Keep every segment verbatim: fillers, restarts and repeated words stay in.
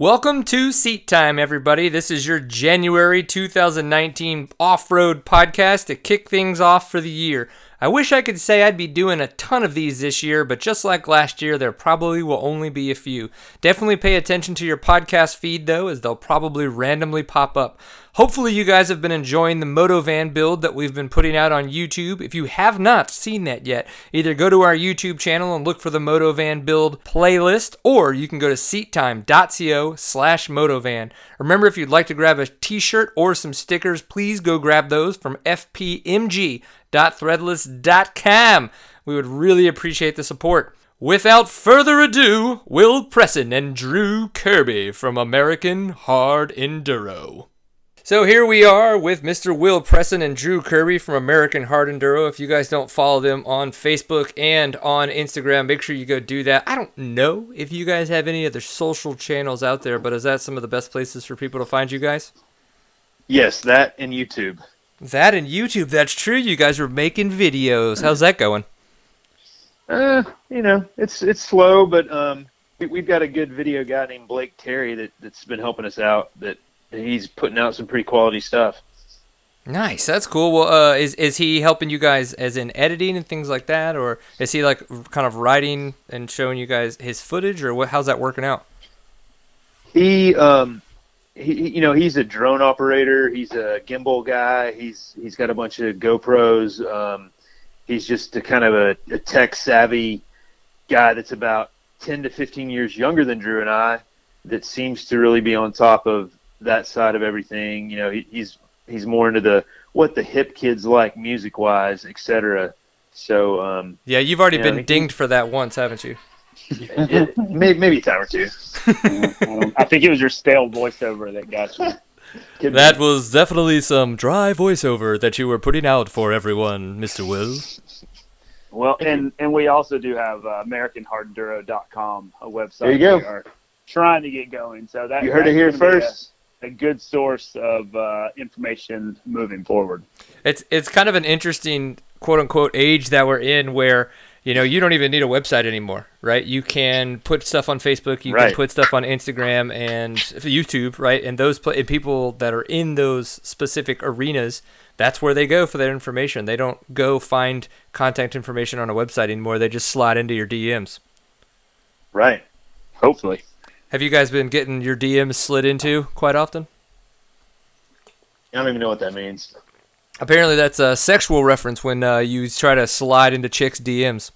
Welcome to Seattime, everybody. This is your January two thousand nineteen off-road podcast to kick things off for the year. I wish I could say I'd be doing a ton of these this year, but just like last year, there probably will only be a few. Definitely pay attention to your podcast feed, though, as they'll probably randomly pop up. Hopefully you guys have been enjoying the MotoVan build that we've been putting out on YouTube. If you have not seen that yet, either go to our YouTube channel and look for the MotoVan build playlist, or you can go to seattime.co slash MotoVan. Remember, if you'd like to grab a t-shirt or some stickers, please go grab those from F P M G dot threadless dot com. We would really appreciate the support. Without further ado, Will Presson and Drew Kirby from American Hard Enduro. So here we are with Mister Will Presson and Drew Kirby from American Hard Enduro. If you guys don't follow them on Facebook and on Instagram, make sure you go do that. I don't know if you guys have any other social channels out there, but is that some of the best places for people to find you guys? Yes, that and YouTube. That and YouTube, that's true. You guys were making videos. How's that going? Uh, you know, it's it's slow, but um, we, we've got a good video guy named Blake Terry that, that's been helping us out, that he's putting out some pretty quality stuff. Nice. That's cool. Well, uh, is, is he helping you guys as in editing and things like that? Or is he like kind of writing and showing you guys his footage, or what? How's that working out? He, um, he, you know, he's a drone operator. He's a gimbal guy. He's, he's got a bunch of GoPros. Um, he's just a kind of a, a tech savvy guy that's about ten to fifteen years younger than Drew and I, that seems to really be on top of that side of everything. You know, he, he's he's more into the what the hip kids like music wise, et cetera. So um, yeah, you've already you know, been dinged he, for that once, haven't you? It, maybe, maybe a time or two. I think it was your stale voiceover that got you. Could that be. Was definitely some dry voiceover that you were putting out for everyone, Mister Will. Well, and and we also do have uh, American Hard Enduro dot com, a website. There you go. We are trying to get going, so that you heard it here first. A, A good source of uh, information moving forward. It's it's kind of an interesting quote unquote age that we're in, where you know you don't even need a website anymore, right? You can put stuff on Facebook, you right. can put stuff on Instagram and YouTube, right? And those pl- and people that are in those specific arenas, that's where they go for their information. They don't go find contact information on a website anymore. They just slide into your D Ms. Right. Hopefully. Have you guys been getting your D Ms slid into quite often? I don't even know what that means. Apparently that's a sexual reference when uh, you try to slide into chicks' D Ms.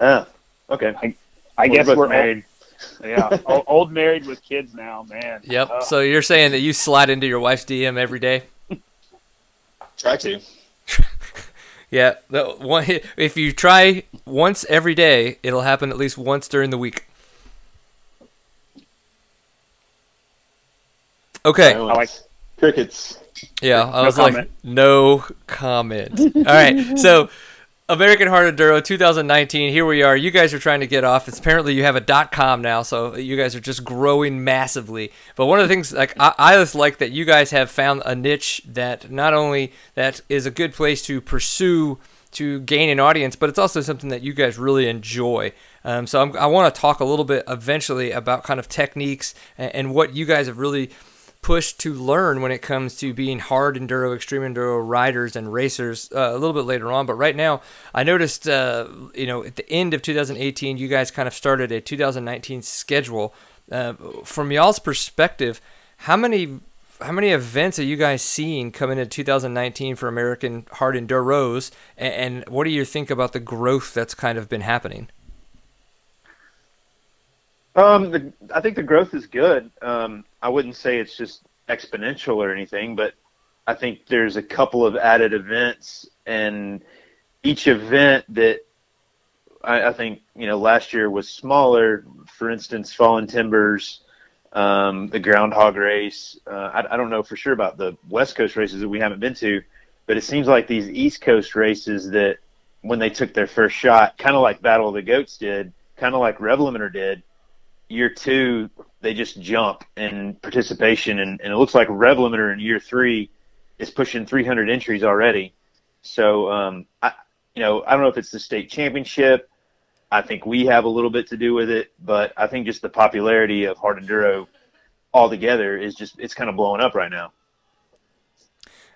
Oh, okay. I, I guess we're married. Old, yeah, old, old married with kids now, man. Yep, oh. So you're saying that you slide into your wife's D M every day? Try to. Yeah, the one, if you try once every day, it'll happen at least once during the week. Okay. I like crickets. Yeah, I was no like, no comment. All right, so American Hard Enduro twenty nineteen, here we are. You guys are trying to get off. It's apparently you have a .com now, so you guys are just growing massively. But one of the things, like I, I just like that you guys have found a niche that not only that is a good place to pursue to gain an audience, but it's also something that you guys really enjoy. Um, so I'm, I want to talk a little bit eventually about kind of techniques and, and what you guys have really push to learn when it comes to being hard enduro, extreme enduro riders and racers uh, a little bit later on. But right now, I noticed, uh, you know, at the end of two thousand eighteen, you guys kind of started a two thousand nineteen schedule. Uh, from y'all's perspective, how many how many events are you guys seeing coming into two thousand nineteen for American Hard Enduros? And, and what do you think about the growth that's kind of been happening? Um, the, I think the growth is good. Um, I wouldn't say it's just exponential or anything, but I think there's a couple of added events, and each event that I, I think, you know, last year was smaller. For instance, Fallen Timbers, um, the Groundhog Race. Uh, I, I don't know for sure about the West Coast races that we haven't been to, but it seems like these East Coast races that when they took their first shot, kind of like Battle of the Goats did, kind of like Rev Limiter did, year two, they just jump in participation, and, and it looks like Rev Limiter in year three is pushing three hundred entries already. So, um, I, you know, I don't know if it's the state championship I think we have a little bit to do with it, but I think just the popularity of hard enduro altogether is just, it's kind of blowing up right now.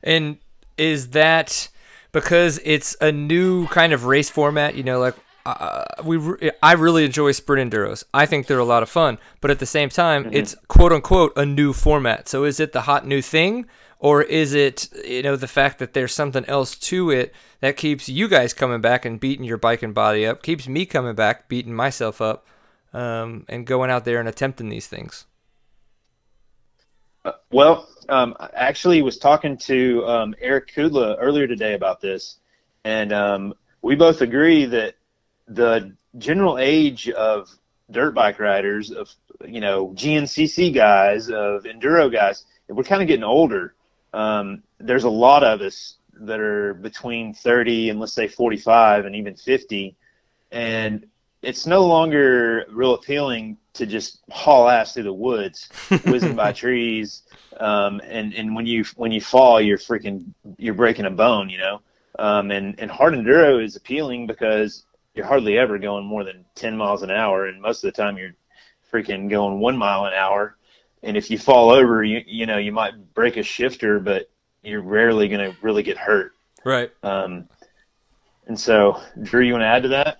And is that because it's a new kind of race format? You know, like uh, we, re- I really enjoy sprint enduros. I think they're a lot of fun, but at the same time, mm-hmm. it's quote unquote a new format. So is it the hot new thing? Or is it, you know, the fact that there's something else to it that keeps you guys coming back and beating your bike and body up, keeps me coming back, beating myself up, um, and going out there and attempting these things? Uh, well, um, I actually was talking to um, Eric Kudla earlier today about this, and um, we both agree that the general age of dirt bike riders, of, you know, G N C C guys, of enduro guys, we're kind of getting older. Um, there's a lot of us that are between thirty and, let's say, forty-five and even fifty, and it's no longer real appealing to just haul ass through the woods, whizzing by trees, um, and and when you when you fall, you're freaking you're breaking a bone, you know. Um, and and hard enduro is appealing because you're hardly ever going more than ten miles an hour, and most of the time you're freaking going one mile an hour. And if you fall over, you you know, you might break a shifter, but you're rarely going to really get hurt. Right. Um, and so, Drew, you want to add to that?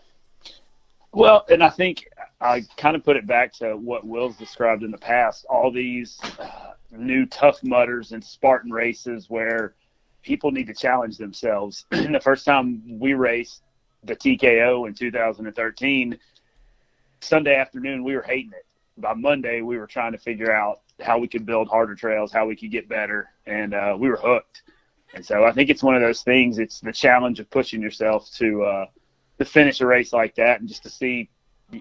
Well, and I think I kind of put it back to what Will's described in the past, all these uh, new Tough Mudders and Spartan races where people need to challenge themselves. The first time we raced the T K O in two thousand thirteen, Sunday afternoon, we were hating it. By Monday, we were trying to figure out how we could build harder trails, how we could get better, and uh, we were hooked. And so I think it's one of those things. It's the challenge of pushing yourself to uh, to finish a race like that and just to see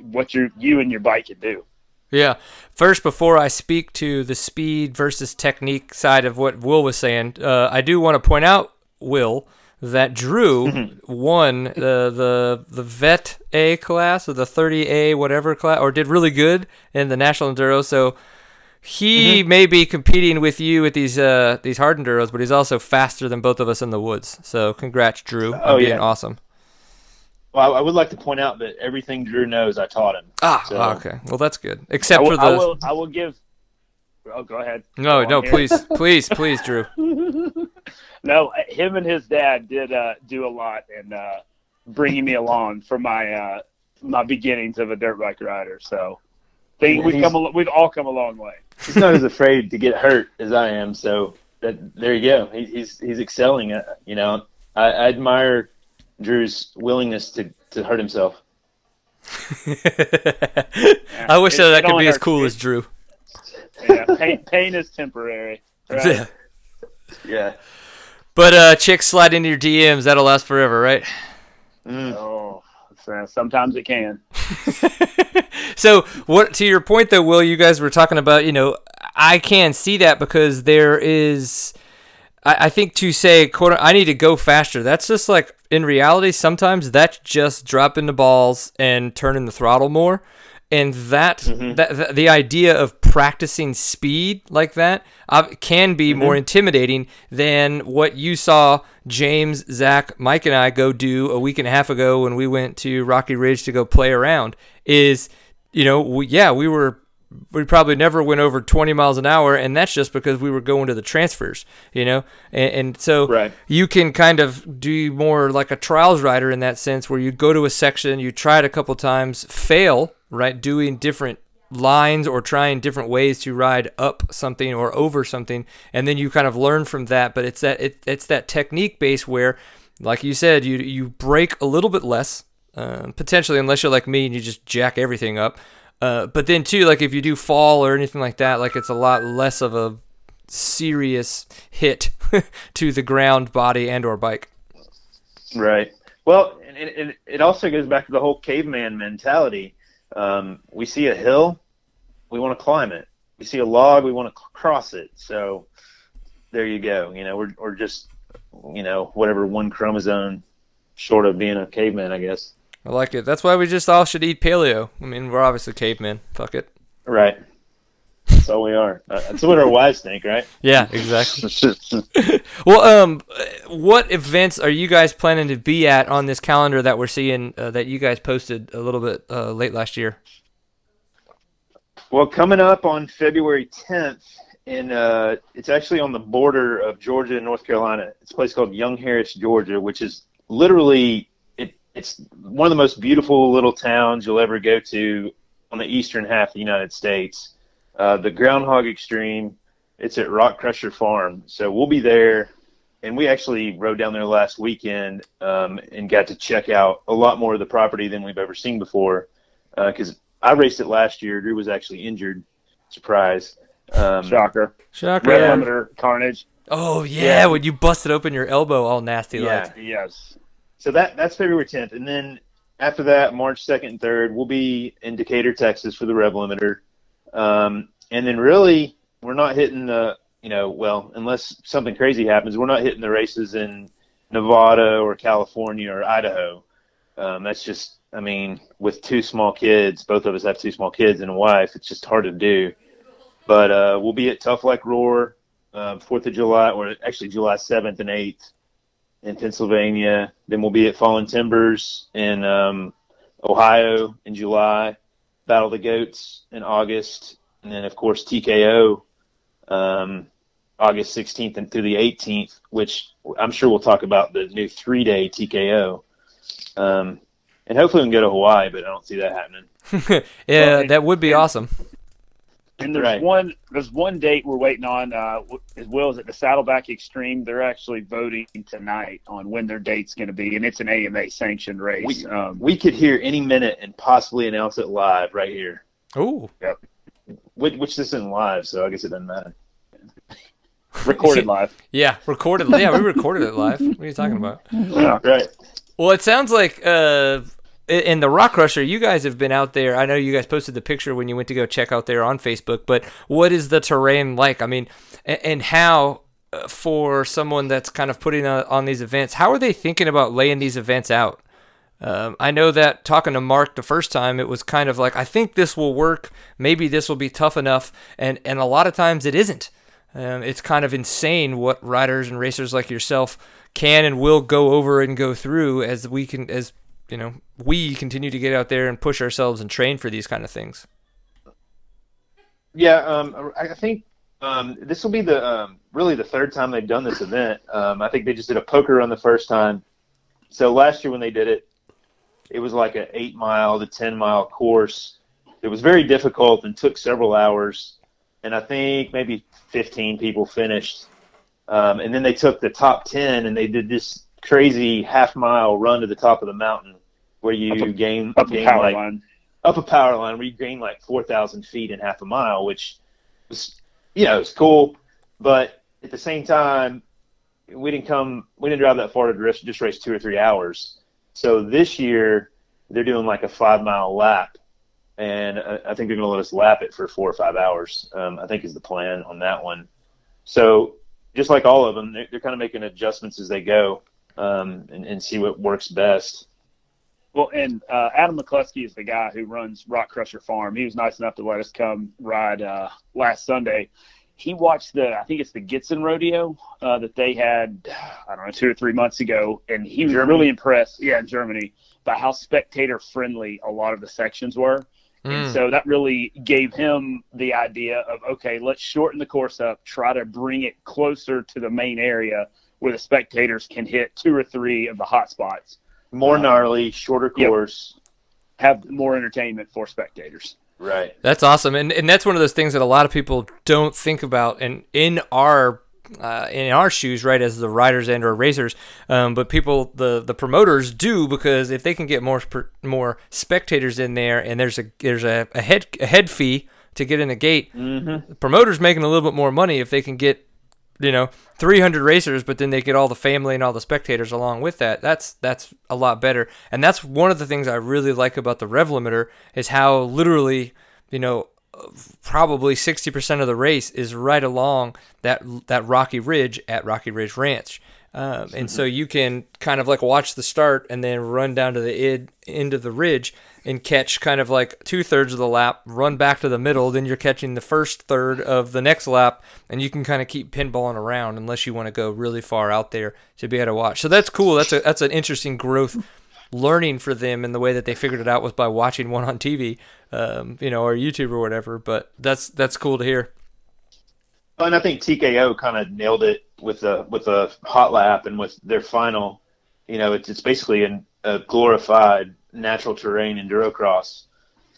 what you you and your bike can do. Yeah. First, before I speak to the speed versus technique side of what Will was saying, uh, I do want to point out, Will, that Drew won uh, the the Vet A class or the thirty A whatever class, or did really good in the National Enduro. So he mm-hmm. may be competing with you at these uh, these hard enduros, but he's also faster than both of us in the woods. So congrats, Drew, oh, on being yeah. awesome. Well, I would like to point out that everything Drew knows, I taught him. Ah, so. Okay. Well, that's good. Except will, for the. I will, I will give. Oh, go ahead. No, go no, please, please, please, Drew. No, him and his dad did uh, do a lot in uh, bringing me along for my uh, my beginnings of a dirt bike rider. So they, we've come a, we've all come a long way. He's not as afraid to get hurt as I am. So that, there you go. He, he's he's excelling. Uh, you know, I, I admire Drew's willingness to, to hurt himself. yeah, I wish it, that I could be as cool as Drew. Yeah, pain, pain is temporary. Right? Yeah. yeah. But uh, chicks slide into your D Ms. That'll last forever, right? Mm. Oh, sometimes it can. So, what to your point though, Will? You guys were talking about, you know, I can see that because there is, I, I think to say, quote, I need to go faster. That's just like in reality. Sometimes that's just dropping the balls and turning the throttle more. And that, mm-hmm. that the, the idea of practicing speed like that uh, can be mm-hmm. more intimidating than what you saw James, Zach, Mike, and I go do a week and a half ago when we went to Rocky Ridge to go play around. Is, you know, we, yeah, we were we probably never went over twenty miles an hour, and that's just because we were going to the transfers, you know. And, and so right. you can kind of do more like a trials rider in that sense, where you go to a section, you try it a couple times, fail. Right, doing different lines or trying different ways to ride up something or over something, and then you kind of learn from that. But it's that it, it's that technique base where, like you said, you you break a little bit less, uh, potentially, unless you're like me and you just jack everything up. Uh, but then too, like if you do fall or anything like that, like it's a lot less of a serious hit to the ground, body, and or bike. Right. Well, and it, it also goes back to the whole caveman mentality. Um, we see a hill, we want to climb it. We see a log, we want to cross it. So there you go. You know, we're we're just, you know, whatever, one chromosome short of being a caveman, I guess. I like it. That's why we just all should eat paleo. I mean, we're obviously cavemen. Fuck it. Right. That's all we are. That's what our wives think, right? Yeah, exactly. Well, um, what events are you guys planning to be at on this calendar that we're seeing uh, that you guys posted a little bit uh, late last year? Well, coming up on February tenth, in uh, it's actually on the border of Georgia and North Carolina. It's a place called Young Harris, Georgia, which is literally it. It's one of the most beautiful little towns you'll ever go to on the eastern half of the United States. Uh, the Groundhog Extreme, it's at Rock Crusher Farm. So we'll be there, and we actually rode down there last weekend um, and got to check out a lot more of the property than we've ever seen before, because uh, I raced it last year. Drew was actually injured. Surprise. Um, Shocker. Shocker. Rev Limiter, Carnage. Oh, yeah, yeah, when you busted open your elbow all nasty. Yeah, like. Yes. So that that's February tenth. And then after that, March second and third, we'll be in Decatur, Texas for the Rev Limiter. Um, and then really, we're not hitting the, you know, well, unless something crazy happens, we're not hitting the races in Nevada or California or Idaho. Um, that's just, I mean, with two small kids, both of us have two small kids and a wife, it's just hard to do. But uh, we'll be at Tough Like Roar, uh, fourth of July, or actually July seventh and eighth in Pennsylvania. Then we'll be at Fallen Timbers in um, Ohio in July. Battle of the Goats in August, and then, of course, T K O um, August sixteenth and through the eighteenth, which I'm sure we'll talk about the new three-day T K O. Um, and hopefully we can go to Hawaii, but I don't see that happening. Yeah, well, and, that would be and, awesome. And there's right. one there's one date we're waiting on uh, as well, is at the Saddleback Extreme. They're actually voting tonight on when their date's going to be, and it's an A M A sanctioned race. We, um, we could hear any minute and possibly announce it live right here. Oh, yep. Which, which this isn't live, so I guess it doesn't matter. Recorded live. Yeah, recorded. Yeah, we recorded it live. What are you talking about? Yeah, right. Well, it sounds like. Uh, In the Rock Crusher, you guys have been out there. I know you guys posted the picture when you went to go check out there on Facebook, but what is the terrain like? I mean, and how, for someone that's kind of putting on these events, how are they thinking about laying these events out? Um, I know that talking to Mark the first time, it was kind of like, I think this will work. Maybe this will be tough enough. And, and a lot of times it isn't. Um, it's kind of insane what riders and racers like yourself can and will go over and go through as we can, as you know, we continue to get out there and push ourselves and train for these kind of things. Yeah, um, I think um, this will be the um, really the third time they've done this event. Um, I think they just did a poker run the first time. So last year when they did it, it was like an eight-mile to ten-mile course. It was very difficult and took several hours, and I think maybe fifteen people finished. Um, and then they took the top ten, and they did this crazy half-mile run to the top of the mountain, where you up a, gain up gain a power like, line, up a power line, where you gain like four thousand feet in half a mile, which was, you know, it's cool, but at the same time, we didn't come, we didn't drive that far to just race two or three hours. So this year, they're doing like a five mile lap, and I, I think they're going to let us lap it for four or five hours. Um, I think is the plan on that one. So just like all of them, they're, they're kind of making adjustments as they go, um, and, and see what works best. Well, and uh, Adam McCluskey is the guy who runs Rock Crusher Farm. He was nice enough to let us come ride uh, last Sunday. He watched the, I think it's the Gitzen Rodeo uh, that they had, I don't know, two or three months ago, and he was Germany. really impressed, yeah, in Germany, by how spectator-friendly a lot of the sections were. Mm. And so that really gave him the idea of, okay, let's shorten the course up, try to bring it closer to the main area where the spectators can hit two or three of the hot spots. More gnarly, shorter course. Yep. Have more entertainment for spectators. Right. That's awesome. And and that's one of those things that a lot of people don't think about. And in our uh, in our shoes, right, as the riders and or racers, um, but people, the, the promoters do, because if they can get more more spectators in there, and there's a there's a, a head a head fee to get in the gate, mm-hmm. the promoter's making a little bit more money if they can get, you know, three hundred racers, but then they get all the family and all the spectators along with that. That's that's a lot better. And that's one of the things I really like about the Rev Limiter, is how literally, you know, probably sixty percent of the race is right along that that Rocky Ridge at Rocky Ridge Ranch. Um, and so you can kind of like watch the start and then run down to the id, end of the ridge and catch kind of like two thirds of the lap, run back to the middle. Then you're catching the first third of the next lap, and you can kind of keep pinballing around unless you want to go really far out there to be able to watch. So that's cool. That's a, that's an interesting growth learning for them, and the way that they figured it out was by watching one on T V, um, you know, or YouTube or whatever. But that's, that's cool to hear. And I think T K O kind of nailed it with the with a hot lap and with their final. You know, it's it's basically an, a glorified natural terrain endurocross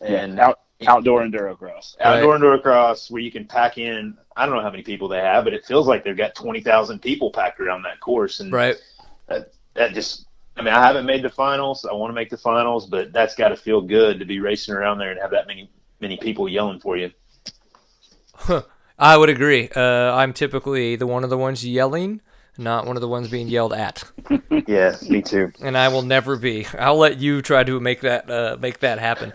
and yeah. out, outdoor endurocross. Outdoor right. endurocross where you can pack in. I don't know how many people they have, but it feels like they've got twenty thousand people packed around that course. And right, that, that just. I mean, I haven't made the finals. I want to make the finals, but that's got to feel good to be racing around there and have that many many people yelling for you. Huh. I would agree. Uh, I'm typically the one of the ones yelling, not one of the ones being yelled at. Yeah, me too. And I will never be. I'll let you try to make that uh, make that happen.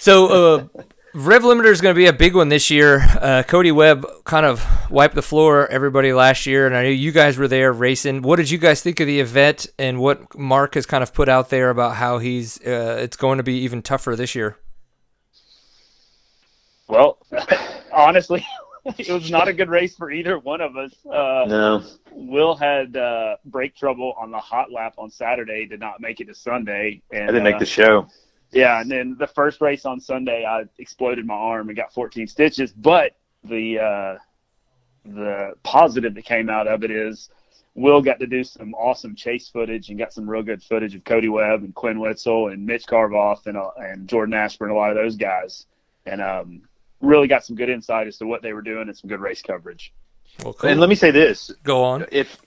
So uh, Rev Limiter is going to be a big one this year. Uh, Cody Webb kind of wiped the floor everybody last year, and I know you guys were there racing. What did you guys think of the event, and what Mark has kind of put out there about how he's uh, it's going to be even tougher this year? Well, honestly, it was not a good race for either one of us. Uh, no. Will had uh, brake trouble on the hot lap on Saturday, did not make it to Sunday. And, I didn't uh, make the show. Yeah, and then the first race on Sunday, I exploded my arm and got fourteen stitches. But the uh, the positive that came out of it is Will got to do some awesome chase footage and got some real good footage of Cody Webb and Quinn Wetzel and Mitch Karvoff and, uh, and Jordan Ashburn, a lot of those guys. And um, really got some good insight as to what they were doing and some good race coverage. Well, cool. And let me say this. Go on. If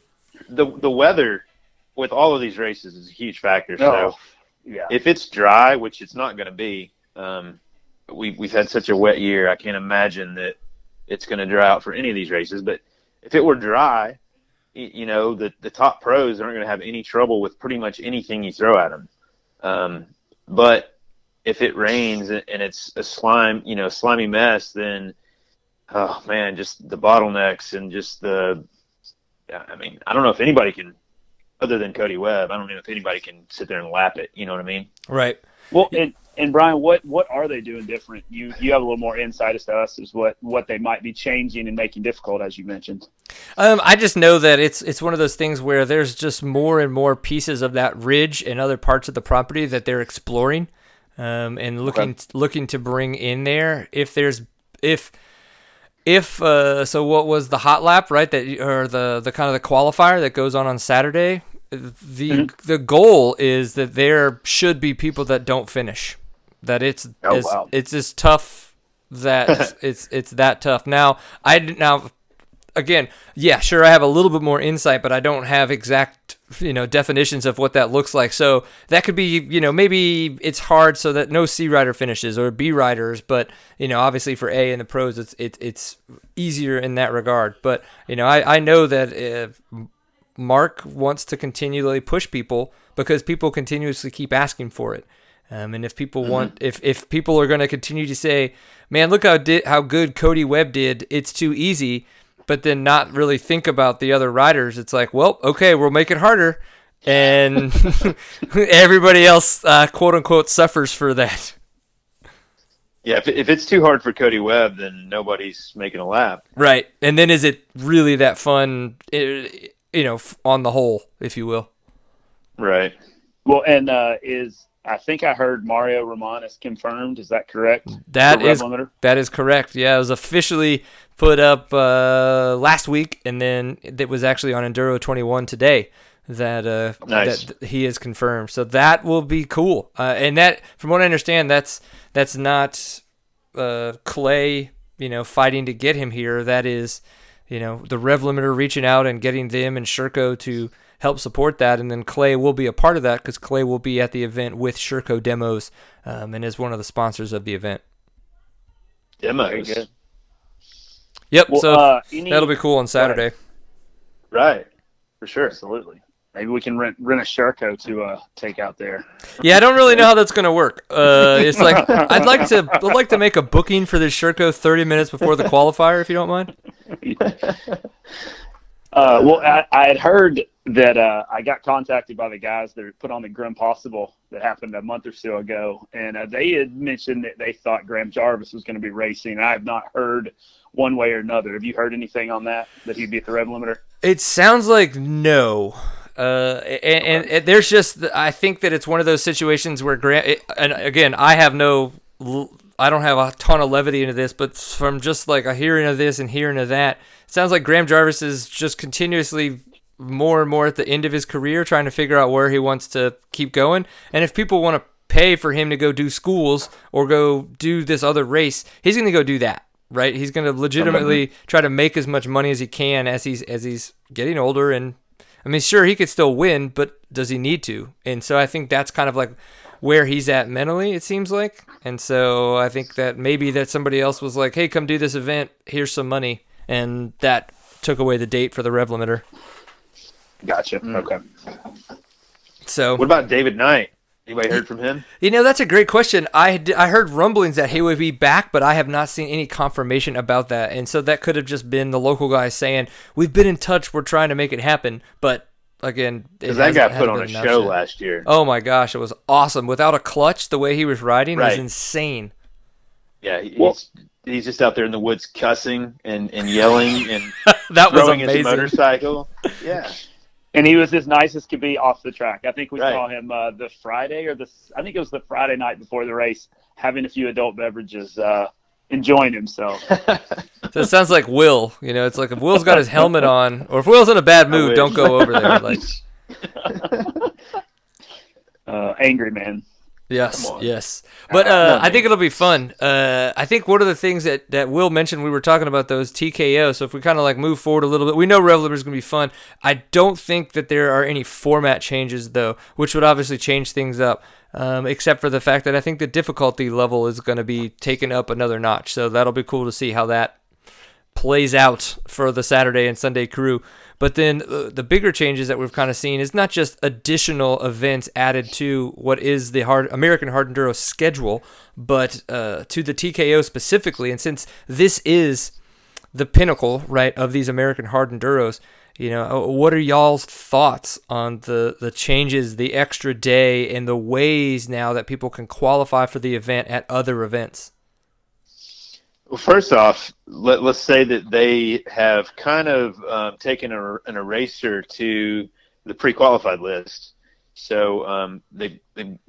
the the weather with all of these races is a huge factor. So oh, yeah. If it's dry, which it's not going to be, um, we, we've had such a wet year, I can't imagine that it's going to dry out for any of these races. But if it were dry, you know, the, the top pros aren't going to have any trouble with pretty much anything you throw at them. Um, but – if it rains and it's a slime, you know, slimy mess, then, oh man, just the bottlenecks and just the, I mean, I don't know if anybody can, other than Cody Webb, I don't know if anybody can sit there and lap it. You know what I mean? Right. Well, and, and Brian, what, what are they doing different? You you have a little more insight as to us as what, what they might be changing and making difficult, as you mentioned. Um, I just know that it's it's one of those things where there's just more and more pieces of that ridge and other parts of the property that they're exploring. Um, and looking okay. looking to bring in there if there's if if uh, so what was the hot lap, right, that or the the kind of the qualifier that goes on on Saturday, the mm-hmm. the goal is that there should be people that don't finish, that it's oh, as, wow. it's as tough that it's, it's it's that tough now. I now again yeah sure I have a little bit more insight, but I don't have exact you know, definitions of what that looks like. So that could be, you know, maybe it's hard so that no C rider finishes or B riders, but, you know, obviously for A and the pros, it's, it, it's easier in that regard. But, you know, I, I know that if Mark wants to continually push people because people continuously keep asking for it. Um, and if people mm-hmm. want, if, if people are going to continue to say, man, look how di- how good Cody Webb did, it's too easy. But then not really think about the other riders. It's like, well, okay, we'll make it harder. And everybody else, uh, quote unquote, suffers for that. Yeah, if, if it's too hard for Cody Webb, then nobody's making a lap. Right. And then is it really that fun, you know, on the whole, if you will? Right. Well, and uh, is... I think I heard Mario Roman is confirmed. Is that correct? That is that is correct. Yeah, it was officially put up uh, last week, and then it was actually on Enduro twenty-one today that uh, nice. that he is confirmed. So that will be cool. Uh, and that, from what I understand, that's that's not uh, Clay, you know, fighting to get him here. That is, you know, the Rev Limiter reaching out and getting them and Sherco to help support that, and then Clay will be a part of that because Clay will be at the event with Sherco Demos um, and is one of the sponsors of the event. Demos. Yep, well, so uh, any, that'll be cool on Saturday. Right, right. For sure. Absolutely. Maybe we can rent rent a Sherco to uh, take out there. Yeah, I don't really know how that's going to work. Uh, it's like I'd like to I'd like to make a booking for this Sherco thirty minutes before the qualifier, if you don't mind. Uh, well, I, I had heard that uh, I got contacted by the guys that put on the Grim Possible that happened a month or so ago, and uh, they had mentioned that they thought Graham Jarvis was going to be racing. I have not heard one way or another. Have you heard anything on that, that he'd be at the Rev Limiter? It sounds like no. Uh, and, and, and there's just, I think that it's one of those situations where Graham, and again, I have no, I don't have a ton of levity into this, but from just like a hearing of this and hearing of that, it sounds like Graham Jarvis is just continuously more and more at the end of his career, trying to figure out where he wants to keep going. And if people want to pay for him to go do schools or go do this other race, he's going to go do that. Right? He's going to legitimately try to make as much money as he can as he's, as he's getting older. And I mean, sure, he could still win, but does he need to? And so I think that's kind of like where he's at mentally, it seems like. And so I think that maybe that somebody else was like, hey, come do this event. Here's some money. And that took away the date for the Rev Limiter. Gotcha. Mm. Okay. So what about David Knight? Anybody heard from him? You know, that's a great question. I, I heard rumblings that he would be back, but I have not seen any confirmation about that. And so that could have just been the local guy saying, we've been in touch, we're trying to make it happen. But, again... Because that got put on a show yet. last year. Oh, my gosh. It was awesome. Without a clutch, the way he was riding right. was insane. Yeah, he's, well, he's just out there in the woods cussing and, and yelling and that throwing was his motorcycle. Yeah. And he was as nice as could be off the track. I think we right. saw him uh, the Friday or the – I think it was the Friday night before the race, having a few adult beverages, uh, enjoying himself. So it sounds like Will. You know, it's like if Will's got his helmet on, or if Will's in a bad mood, don't go over there. Like, uh, angry man. Yes, yes. But uh, I think it'll be fun. Uh, I think one of the things that, that Will mentioned, we were talking about those T K O, so if we kind of like move forward a little bit, we know Rev Limiter is going to be fun. I don't think that there are any format changes, though, which would obviously change things up, um, except for the fact that I think the difficulty level is going to be taken up another notch, so that'll be cool to see how that plays out for the Saturday and Sunday crew. But then uh, the bigger changes that we've kind of seen is not just additional events added to what is the hard American Hard Enduro schedule, but uh, to the T K O specifically. And since this is the pinnacle, right, of these American Hard Enduros, you know, what are y'all's thoughts on the, the changes, the extra day, and the ways now that people can qualify for the event at other events? Well, first off, let, let's say that they have kind of um, taken a, an eraser to the pre-qualified list. So um, they, they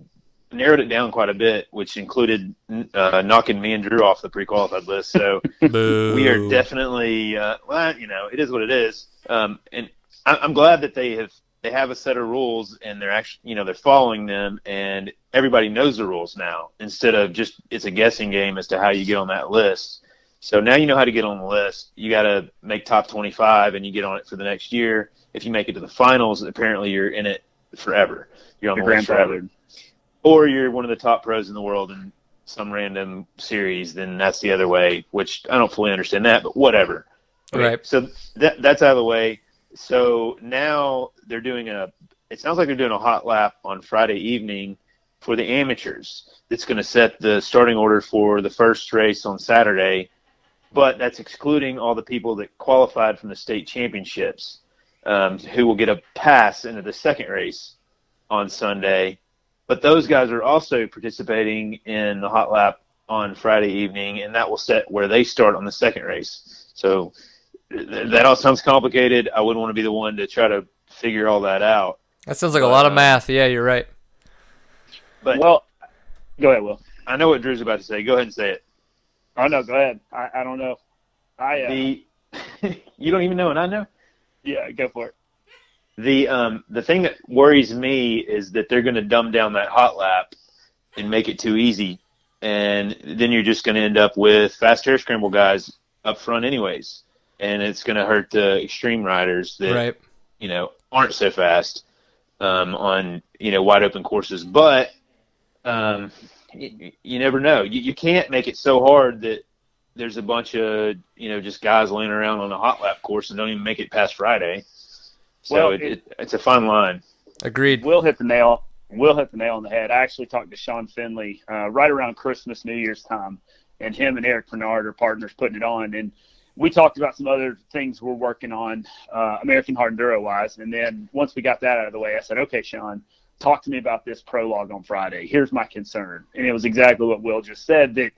narrowed it down quite a bit, which included uh, knocking me and Drew off the pre-qualified list. So we are definitely, uh, well, you know, it is what it is. Um, and I, I'm glad that they have they have a set of rules and they're actually, you know, they're following them, and everybody knows the rules now instead of just it's a guessing game as to how you get on that list. So now you know how to get on the list. You got to make top twenty-five and you get on it for the next year. If you make it to the finals, apparently you're in it forever. You're on the list forever. Or you're one of the top pros in the world in some random series, then that's the other way, which I don't fully understand that, but whatever. Okay. Right. So that that's out of the way. So now they're doing a – it sounds like they're doing a hot lap on Friday evening for the amateurs. It's going to set the starting order for the first race on Saturday, but that's excluding all the people that qualified from the state championships um, who will get a pass into the second race on Sunday. But those guys are also participating in the hot lap on Friday evening, and that will set where they start on the second race. So – that all sounds complicated. I wouldn't want to be the one to try to figure all that out. That sounds like but, a lot of math. Yeah, you're right. But well, go ahead, Will. I know what Drew's about to say. Go ahead and say it. Oh, no, go ahead. I, I don't know. I uh, the, You don't even know, and I know? Yeah, go for it. The um the thing that worries me is that they're going to dumb down that hot lap and make it too easy, and then you're just going to end up with fast air scramble guys up front anyways. And it's going to hurt the extreme riders that, right. you know, aren't so fast um, on, you know, wide open courses. But um, you, you never know. You, you can't make it so hard that there's a bunch of, you know, just guys laying around on a hot lap course and don't even make it past Friday. So well, it, it, it's a fine line. Agreed. We'll hit the nail. We'll hit the nail on the head. I actually talked to Sean Finley uh, right around Christmas, New Year's time, and him and Eric Bernard are partners putting it on. And we talked about some other things we're working on, uh, American Hard Enduro wise. And then once we got that out of the way, I said, okay, Sean, talk to me about this prologue on Friday. Here's my concern. And it was exactly what Will just said, that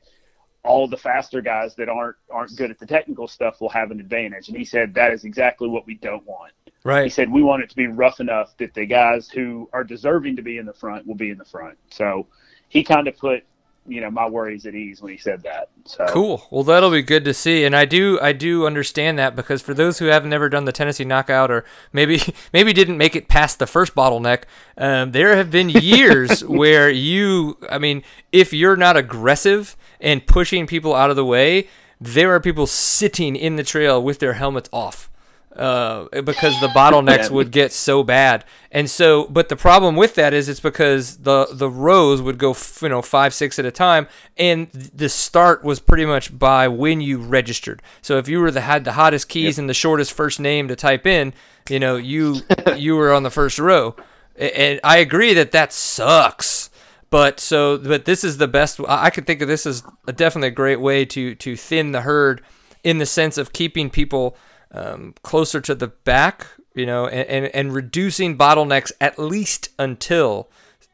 all the faster guys that aren't, aren't good at the technical stuff will have an advantage. And he said, that is exactly what we don't want. Right. He said, we want it to be rough enough that the guys who are deserving to be in the front will be in the front. So he kind of put, you know, my worries at ease when he said that. So cool. Well, that'll be good to see. And I do, I do understand that, because for those who have never done the Tennessee Knockout, or maybe, maybe didn't make it past the first bottleneck, um, there have been years where you, I mean, if you're not aggressive and pushing people out of the way, there are people sitting in the trail with their helmets off, uh, because the bottlenecks would get so bad. And so, but the problem with that is it's because the, the rows would go, you know, five, six at a time. And the start was pretty much by when you registered. So if you were the, had the hottest keys yep. and the shortest first name to type in, you know, you, you were on the first row. And I agree that that sucks, but so, but this is the best I could think of. This is a definitely a great way to, to thin the herd in the sense of keeping people Um, closer to the back, you know, and, and, and reducing bottlenecks at least until,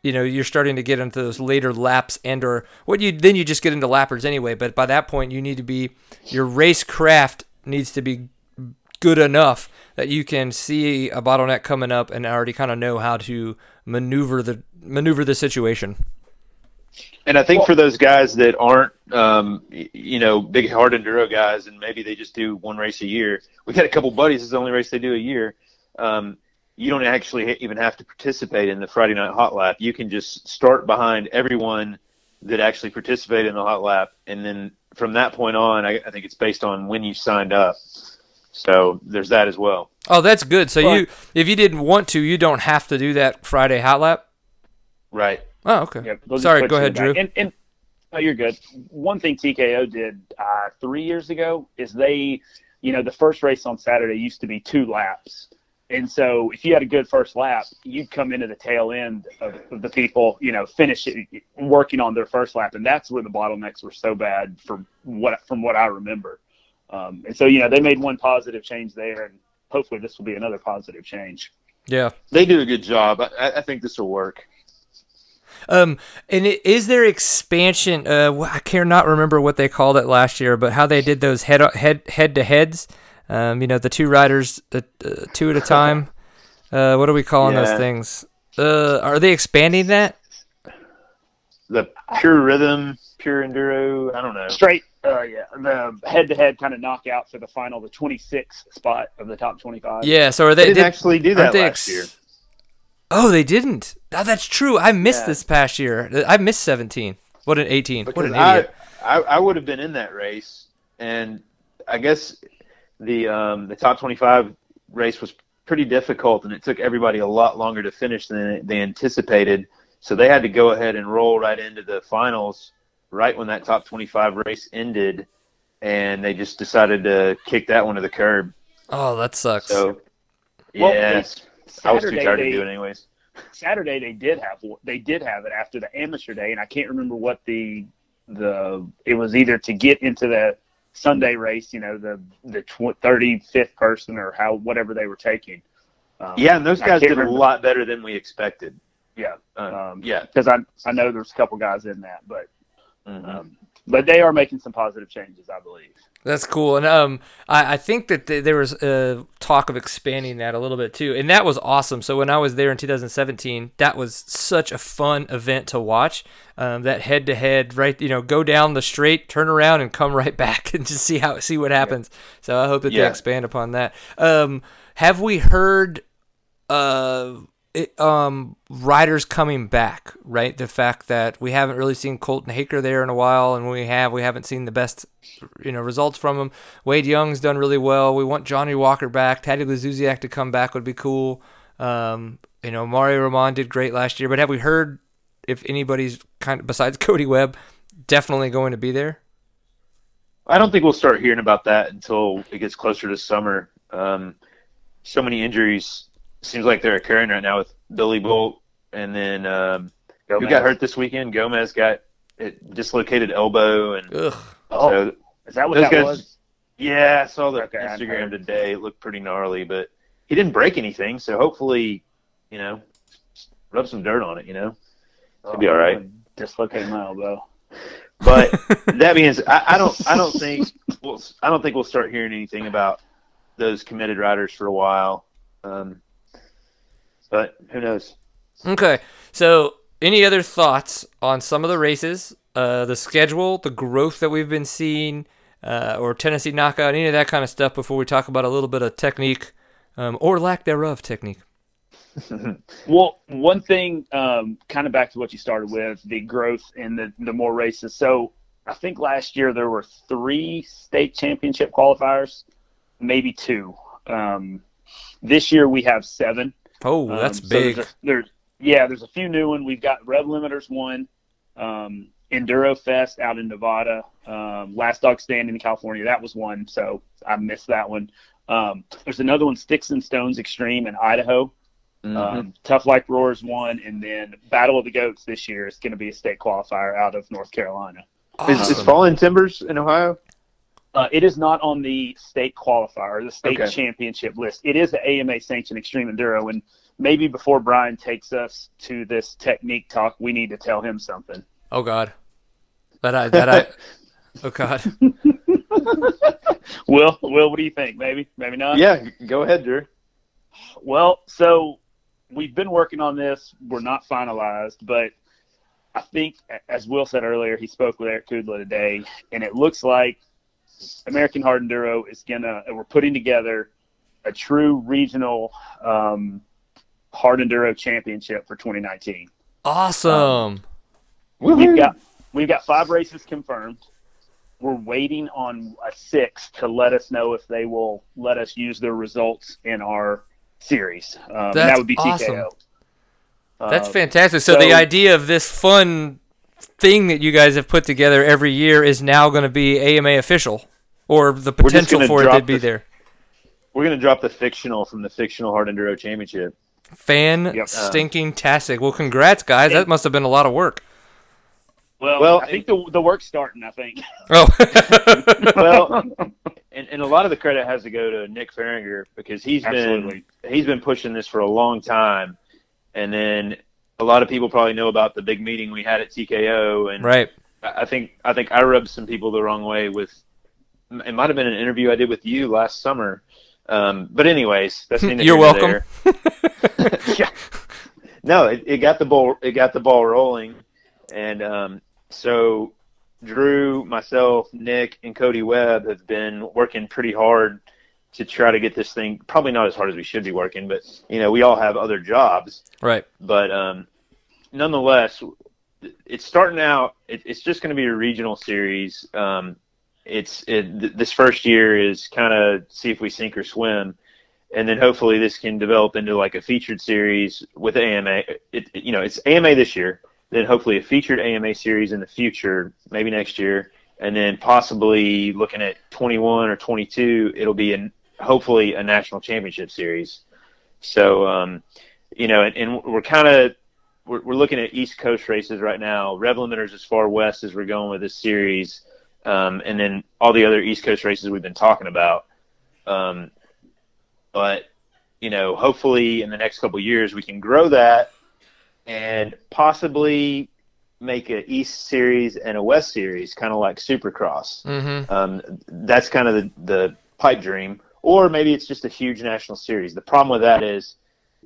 you know, you're starting to get into those later laps, and or what you then you just get into lappers anyway. But by that point, you need to be, your race craft needs to be good enough that you can see a bottleneck coming up and already kind of know how to maneuver the maneuver the situation. And I think for those guys that aren't, um, you know, big hard enduro guys, and maybe they just do one race a year. We got a couple buddies. It's the only race they do a year. Um, you don't actually even have to participate in the Friday night hot lap. You can just start behind everyone that actually participated in the hot lap. And then from that point on, I, I think it's based on when you signed up. So there's that as well. Oh, that's good. So but, you, if you didn't want to, you don't have to do that Friday hot lap. Right. Oh, okay. Yeah, Sorry, go ahead, Drew. And, and, oh, you're good. One thing T K O did uh, three years ago is they, you know, the first race on Saturday used to be two laps. And so if you had a good first lap, you'd come into the tail end of, of the people, you know, finish it, working on their first lap. And that's where the bottlenecks were so bad from what from what I remember. Um, and so, you know, they made one positive change there, and hopefully this will be another positive change. Yeah. They do a good job. I, I think this will work. Um, and is there expansion? Uh, I cannot remember what they called it last year, but how they did those head head head to heads. Um, you know, the two riders, uh, uh, two at a time. Uh, what are we calling yeah. those things? Uh, are they expanding that? The pure rhythm, pure enduro. I don't know. Straight. Uh, yeah, the head-to-head kind of knockout for the final, the twenty-sixth spot of the top twenty-five. Yeah. So are they, they didn't did, actually do that last ex- year? Oh, they didn't. Oh, that's true. I missed yeah. this past year. I missed seventeen. What an eighteen. Because what an idiot. I, I, I would have been in that race, and I guess the um, the top twenty-five race was pretty difficult, and it took everybody a lot longer to finish than they anticipated. So they had to go ahead and roll right into the finals right when that top twenty-five race ended, and they just decided to kick that one to the curb. Oh, that sucks. So, well, yes. Yeah, Saturday, I was too tired they, to do it anyways. Saturday they did have they did have it after the amateur day, and I can't remember what the the it was, either to get into the Sunday race, you know, the the thirty-fifth person or how whatever they were taking. Um, yeah, and those guys did remember. a lot better than we expected. Yeah, um, yeah, because I I know there's a couple guys in that, but mm-hmm. um, but they are making some positive changes, I believe. That's cool, and um, I, I think that th- there was uh, talk of expanding that a little bit too, and that was awesome. So when I was there in two thousand seventeen, that was such a fun event to watch. Um, that head to head, right? You know, go down the straight, turn around, and come right back, and just see how see what happens. Yeah. So I hope that yeah. they expand upon that. Um, have we heard uh, it, um, riders coming back? Right, the fact that we haven't really seen Colton Haker there in a while, and when we have, we haven't seen the best. You know, results from him. Wade Young's done really well. We want Johnny Walker back. Taddy Luzuziak to come back would be cool. Um, you know, Mario Roman did great last year. But have we heard if anybody's kind of, besides Cody Webb, definitely going to be there? I don't think we'll start hearing about that until it gets closer to summer. Um, so many injuries seems like they're occurring right now with Billy Bolt, and then um, who got hurt this weekend? Gomez got it dislocated elbow, and Ugh. So, oh, is that what those that guys, was? Yeah, I saw the okay, Instagram today. It looked pretty gnarly, but he didn't break anything, so hopefully, you know, rub some dirt on it, you know. It'll be all right. Dislocate my elbow. But that means I, I don't. I don't think. We'll, I don't think we'll start hearing anything about those committed riders for a while. Um, but who knows? Okay. So, any other thoughts on some of the races, uh, the schedule, the growth that we've been seeing, uh, or Tennessee Knockout, any of that kind of stuff? Before we talk about a little bit of technique, um, or lack thereof, technique. Well, one thing, um, kind of back to what you started with, the growth and the, the more races. So I think last year there were three state championship qualifiers, maybe two. Um, this year we have seven. Oh, that's um, so big. There's a, there's, yeah, there's a few new ones. We've got Rev Limiters one, um, Enduro Fest out in Nevada, um, Last Dog Standing in California. That was one, so I missed that one. Um, there's another one, Sticks and Stones Extreme in Idaho. Mm-hmm. Um, Tough Like Roars won, and then Battle of the Goats this year is going to be a state qualifier out of North Carolina. Awesome. Is, is Fallen Timbers in Ohio? Uh, it is not on the state qualifier, the state okay. championship list. It is the A M A sanctioned Extreme Enduro, and maybe before Brian takes us to this technique talk, we need to tell him something. Oh, God. That I, that I, oh, God. Will, Will, what do you think? Maybe, maybe not? Yeah, go ahead, Drew. Well, so... we've been working on this. We're not finalized, but I think, as Will said earlier, he spoke with Eric Kudla today, and it looks like American Hard Enduro is going to – we're putting together a true regional um, Hard Enduro championship for twenty nineteen. Awesome. Um, we've got we've got five races confirmed. We're waiting on a sixth to let us know if they will let us use their results in our – series. Um, that would be T K O. Awesome. Uh, That's fantastic. So, so the idea of this fun thing that you guys have put together every year is now going to be A M A official, or the potential for it to the, be there. We're going to drop the fictional from the fictional Hard Enduro Championship. Fan-stinking-tastic. Well, congrats, guys. That must have been a lot of work. Well, well I think it, the the work's starting, I think. Oh. Well, and, and a lot of the credit has to go to Nick Farringer, because he's Absolutely. been he's been pushing this for a long time. And then a lot of people probably know about the big meeting we had at T K O, and right. I think I think I rubbed some people the wrong way with it. Might have been an interview I did with you last summer. Um, but anyways, that's neither here nor there. You're welcome. Yeah. No, it, it got the ball it got the ball rolling, and um, so Drew, myself, Nick, and Cody Webb have been working pretty hard to try to get this thing, probably not as hard as we should be working, but, you know, we all have other jobs. Right. But um, nonetheless, it's starting out, it, it's just going to be a regional series. Um, it's it, th- This first year is kind of see if we sink or swim, and then hopefully this can develop into like a featured series with A M A. It, it, you know, it's A M A this year. Then hopefully a featured A M A series in the future, maybe next year, and then possibly looking at twenty-one or twenty-two, it'll be an, hopefully a national championship series. So, um, you know, and, and we're kind of we're, we're looking at East Coast races right now. Rev Limiters as far west as we're going with this series, um, and then all the other East Coast races we've been talking about. Um, but, you know, hopefully in the next couple of years we can grow that, and possibly make an East series and a West series, kind of like Supercross. Mm-hmm. Um, that's kind of the, the pipe dream. Or maybe it's just a huge national series. The problem with that is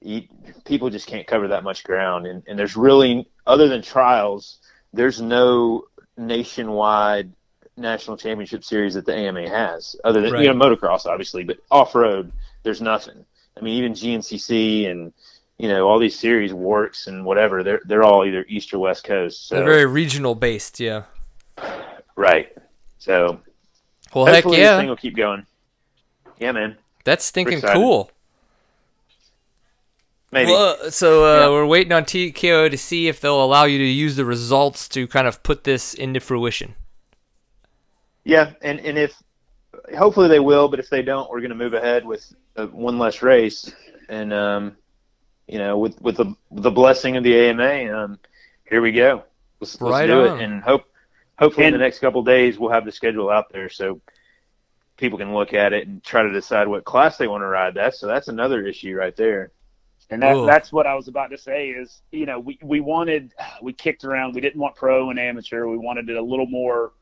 you, people just can't cover that much ground. And, and there's really, other than trials, there's no nationwide national championship series that the A M A has. Other than, right. you know, motocross, obviously. But off-road, there's nothing. I mean, even G N C C and... you know, all these series, works and whatever, they're they're all either East or West Coast. So. They're very regional based, yeah. Right. So, well, heck yeah. This thing will keep going. Yeah, man. That's stinking cool. Maybe. Well, so uh, yeah. We're waiting on T K O to see if they'll allow you to use the results to kind of put this into fruition. Yeah, and, and if hopefully they will, but if they don't, we're going to move ahead with uh, one less race and um. You know, with, with the the blessing of the A M A, um, here we go. Let's, right let's do on. it, and hope hopefully and, in the next couple of days we'll have the schedule out there. So people can look at it and try to decide what class they want to ride that. So that's another issue right there. And that, that's what I was about to say is, you know, we, we wanted, we kicked around, we didn't want pro and amateur. We wanted it a little more,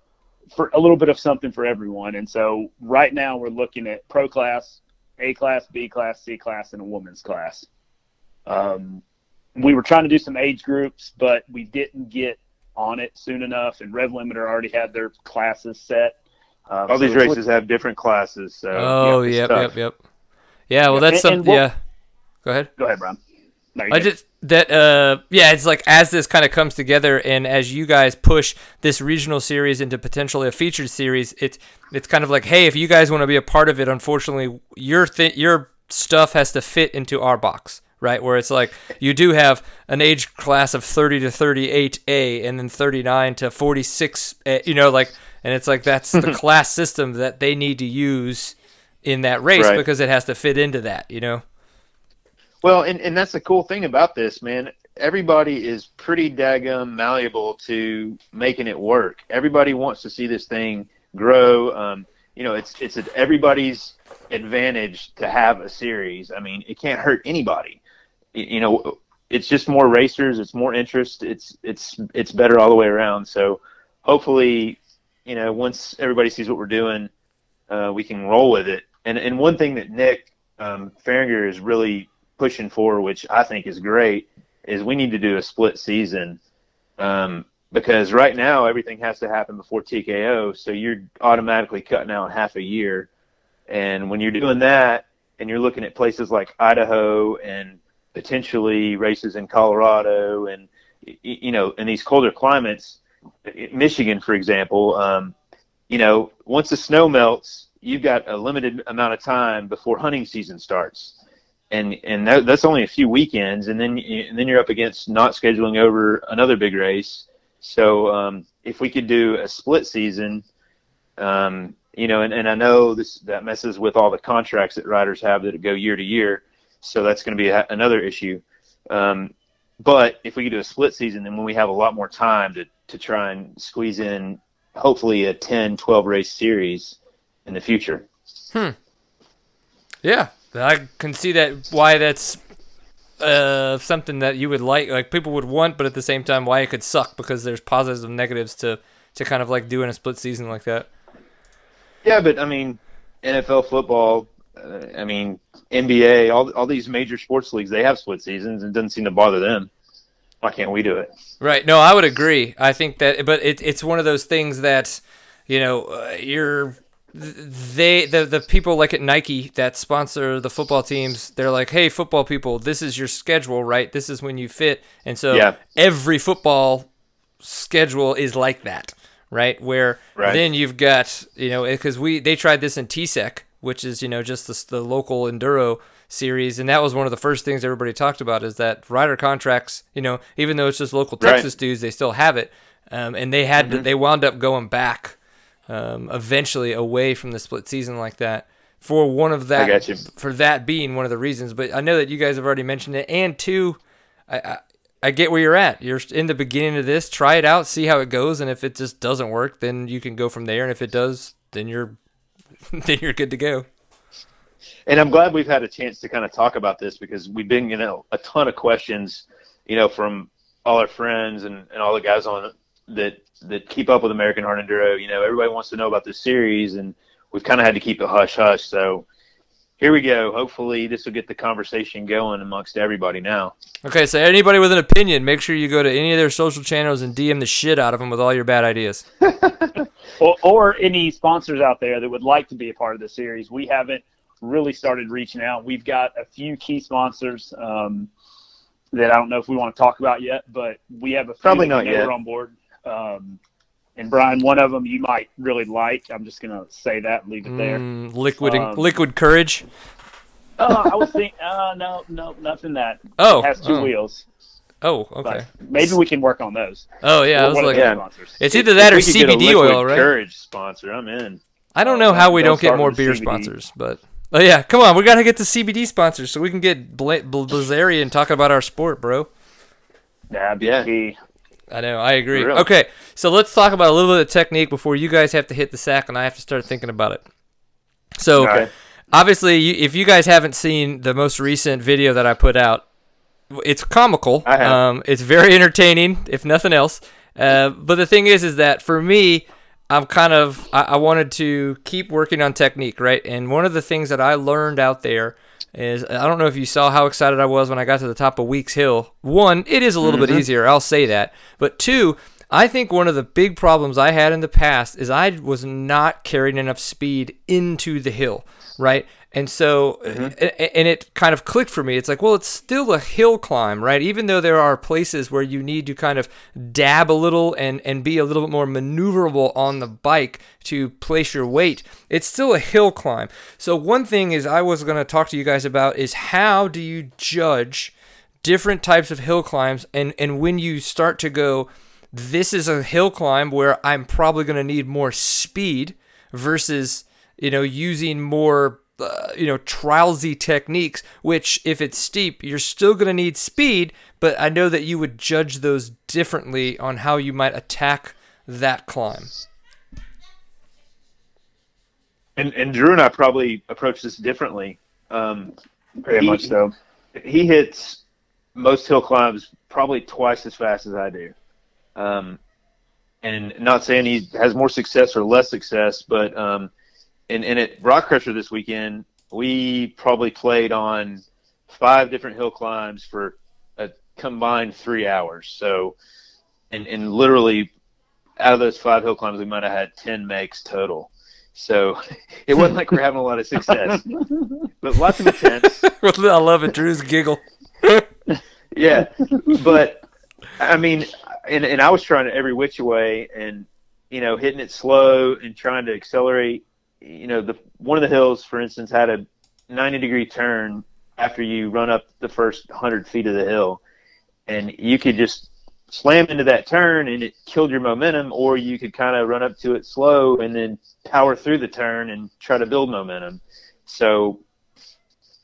for a little bit of something for everyone. And so right now we're looking at pro class, A class, B class, C class, and a women's class. Um, we were trying to do some age groups, but we didn't get on it soon enough. And Rev Limiter already had their classes set. Um, All so these races have different classes. So, oh, yeah, yep, yep, yep. Yeah, well, that's something, we'll, yeah. Go ahead. Go ahead, Brian. No, I just that uh yeah, it's like as this kind of comes together and as you guys push this regional series into potentially a featured series, it's it's kind of like, hey, if you guys want to be a part of it, unfortunately, your th- your stuff has to fit into our box, right? Where it's like you do have an age class of thirty to thirty-eight A and then thirty-nine to forty-six, you know, like, and it's like that's the class system that they need to use in that race, right? Because it has to fit into that, you know. Well, and, and that's the cool thing about this, man. Everybody is pretty daggum malleable to making it work. Everybody wants to see this thing grow. Um, you know, it's it's at everybody's advantage to have a series. I mean, it can't hurt anybody. You, you know, it's just more racers. It's more interest. It's it's it's better all the way around. So hopefully, you know, once everybody sees what we're doing, uh, we can roll with it. And and one thing that Nick um, Farringer is really pushing for, which I think is great, is we need to do a split season, um, because right now everything has to happen before T K O, so you're automatically cutting out half a year. And when you're doing that and you're looking at places like Idaho and potentially races in Colorado and, you know, in these colder climates, Michigan, for example, um, you know, once the snow melts, you've got a limited amount of time before hunting season starts. And and that, that's only a few weekends, and then and then you're up against not scheduling over another big race. So um, if we could do a split season, um, you know, and, and I know this that messes with all the contracts that riders have that go year to year, so that's going to be a, another issue. Um, but if we could do a split season, then when we have a lot more time to, to try and squeeze in, hopefully a ten, twelve race series in the future. Hmm. Yeah. I can see that why that's uh, something that you would like, like people would want, but at the same time, why it could suck because there's positives and negatives to, to kind of like doing a split season like that. Yeah, but I mean, N F L football, uh, I mean, N B A, all all these major sports leagues, they have split seasons and it doesn't seem to bother them. Why can't we do it? Right. No, I would agree. I think that, but it, it's one of those things that, you know, uh, you're. They the, the people like at Nike that sponsor the football teams, they're like, hey, football people, this is your schedule, right? This is when you fit. And so yeah. Every football schedule is like that, right? Where right. Then you've got, you know, because we they tried this in T S E C, which is, you know, just the, the local enduro series. And that was one of the first things everybody talked about is that rider contracts, you know, even though it's just local Texas right. dudes, they still have it. Um, and they had mm-hmm. to, they wound up going back. Um, eventually away from the split season like that for one of that for that being one of the reasons. But I know that you guys have already mentioned it, and two, I, I I get where you're at. You're in the beginning of this. Try it out, see how it goes, and if it just doesn't work, then you can go from there. And if it does, then you're then you're good to go. And I'm glad we've had a chance to kind of talk about this because we've been, you know, a ton of questions, you know, from all our friends and, and all the guys on that. that keep up with American Hard Enduro. You know, everybody wants to know about this series, and we've kind of had to keep it hush-hush. So here we go. Hopefully this will get the conversation going amongst everybody now. Okay, so anybody with an opinion, make sure you go to any of their social channels and D M the shit out of them with all your bad ideas. or, or any sponsors out there that would like to be a part of the series. We haven't really started reaching out. We've got a few key sponsors um, that I don't know if we want to talk about yet, but we have a few Probably not yet. on board. Um, and Brian, one of them you might really like. I'm just gonna say that and leave it there. Mm, liquid, um, liquid courage. Oh, uh, I was thinking. Uh, no, no, nothing that. Oh, it has two oh. wheels. Oh, okay. But maybe we can work on those. Oh yeah, I was like, yeah. It's either that if, if or C B D oil, right? Courage sponsor. I'm in. I don't know how we don't, don't get more beer C B D sponsors, but oh yeah, come on, we gotta get the C B D sponsors so we can get Bla- Bla- Blazarian talking about our sport, bro. That'd be yeah. key. I know, I agree. Really? Okay, so let's talk about a little bit of technique before you guys have to hit the sack and I have to start thinking about it. So okay. obviously, you, if you guys haven't seen the most recent video that I put out, it's comical. I have. Um, it's very entertaining, if nothing else. Uh, but the thing is, is that for me, I'm kind of I, I wanted to keep working on technique, right? And one of the things that I learned out there is, I don't know if you saw how excited I was when I got to the top of Weeks Hill. One, it is a little mm-hmm. bit easier, I'll say that. But two, I think one of the big problems I had in the past is I was not carrying enough speed into the hill, right? And so, mm-hmm. and it kind of clicked for me. It's like, well, it's still a hill climb, right? Even though there are places where you need to kind of dab a little and, and be a little bit more maneuverable on the bike to place your weight, it's still a hill climb. So one thing is I was going to talk to you guys about is how do you judge different types of hill climbs, and, and when you start to go, this is a hill climb where I'm probably going to need more speed versus, you know, using more, uh, you know, trialsy techniques, which if it's steep, you're still going to need speed. But I know that you would judge those differently on how you might attack that climb. And, and Drew and I probably approach this differently. Um, Very much so. He hits most hill climbs probably twice as fast as I do. Um, and not saying he has more success or less success, but um, and, and at Rock Crusher this weekend, we probably played on five different hill climbs for a combined three hours. So, and, and literally out of those five hill climbs, we might have had ten makes total. So it wasn't like we're having a lot of success, but lots of attempts. I love it, Drew's giggle. Yeah, but I mean. And and I was trying to every which way, and you know, hitting it slow and trying to accelerate. You know, the one of the hills, for instance, had a ninety degree turn after you run up the first one hundred feet of the hill, and you could just slam into that turn and it killed your momentum, or you could kind of run up to it slow and then power through the turn and try to build momentum. So,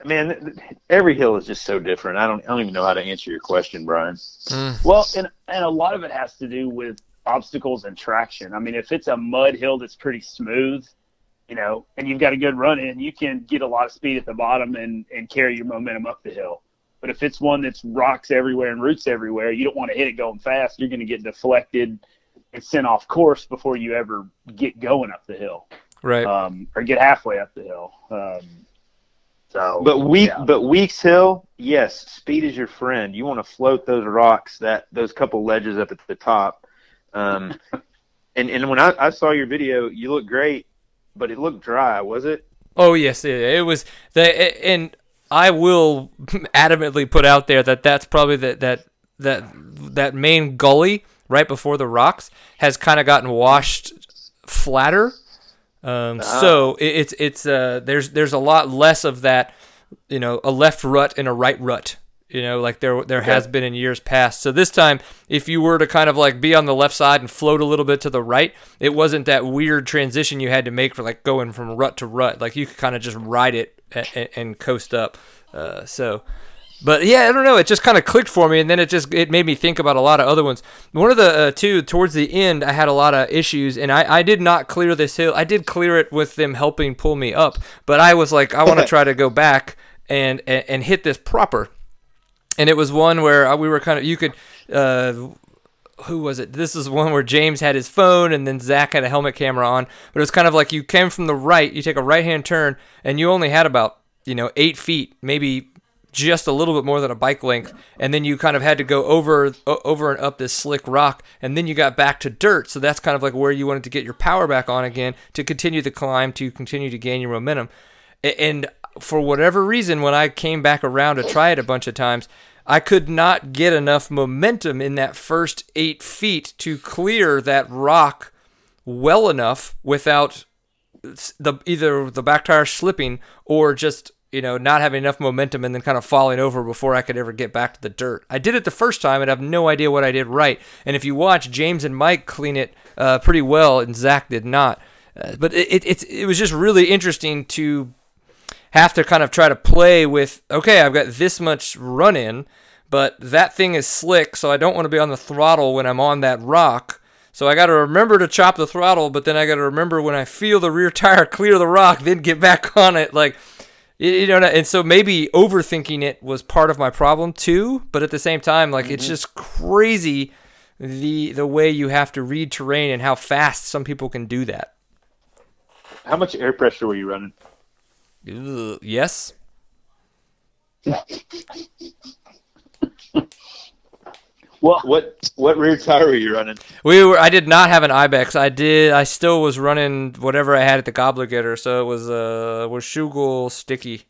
man, every hill is just so different. I don't, I don't even know how to answer your question, Brian. Mm. Well, and and a lot of it has to do with obstacles and traction. I mean, if it's a mud hill that's pretty smooth, you know, and you've got a good run in, you can get a lot of speed at the bottom and, and carry your momentum up the hill. But if it's one that's rocks everywhere and roots everywhere, you don't want to hit it going fast. You're going to get deflected and sent off course before you ever get going up the hill, right? Um, or get halfway up the hill. Um, So, but we, yeah. but Weeks Hill, yes, speed is your friend. You want to float those rocks, that those couple ledges up at the top. Um, and and when I, I saw your video, you looked great, but it looked dry, was it? Oh yes, it, it was. The and I will adamantly put out there that that's probably that that that that main gully right before the rocks has kind of gotten washed flatter. Um, uh-huh. So it, it's it's uh there's there's a lot less of that, you know, a left rut and a right rut, you know, like there there okay. has been in years past. So this time, if you were to kind of like be on the left side and float a little bit to the right, it wasn't that weird transition you had to make for like going from rut to rut. Like you could kind of just ride it and, and coast up. Uh, so, but yeah, I don't know. It just kind of clicked for me, and then it just it made me think about a lot of other ones. One of the uh, two towards the end, I had a lot of issues, and I, I did not clear this hill. I did clear it with them helping pull me up, but I was like, I want to try to go back and, and and hit this proper. And it was one where we were kind of you could. Uh, Who was it? This is one where James had his phone and then Zach had a helmet camera on, but it was kind of like you came from the right, you take a right hand turn, and you only had about you know eight feet, maybe. Just a little bit more than a bike length, and then you kind of had to go over over and up this slick rock, and then you got back to dirt. So that's kind of like where you wanted to get your power back on again to continue the climb, to continue to gain your momentum. And for whatever reason, when I came back around to try it a bunch of times, I could not get enough momentum in that first eight feet to clear that rock well enough without the either the back tire slipping or just you know, not having enough momentum and then kind of falling over before I could ever get back to the dirt. I did it the first time, and I have no idea what I did right. And if you watch, James and Mike clean it uh, pretty well, and Zach did not. Uh, but it, it, it's, it was just really interesting to have to kind of try to play with, okay, I've got this much run in, but that thing is slick, so I don't want to be on the throttle when I'm on that rock. So I got to remember to chop the throttle, but then I got to remember when I feel the rear tire clear the rock, then get back on it. Like, you know, and so maybe overthinking it was part of my problem too. But at the same time, like, mm-hmm. it's just crazy the the way you have to read terrain and how fast some people can do that. How much air pressure were you running? Ugh, yes. What what what rear tire were you running? We were. I did not have an I BEX. I did. I still was running whatever I had at the Gobbler Getter. So it was uh was Chuggal sticky.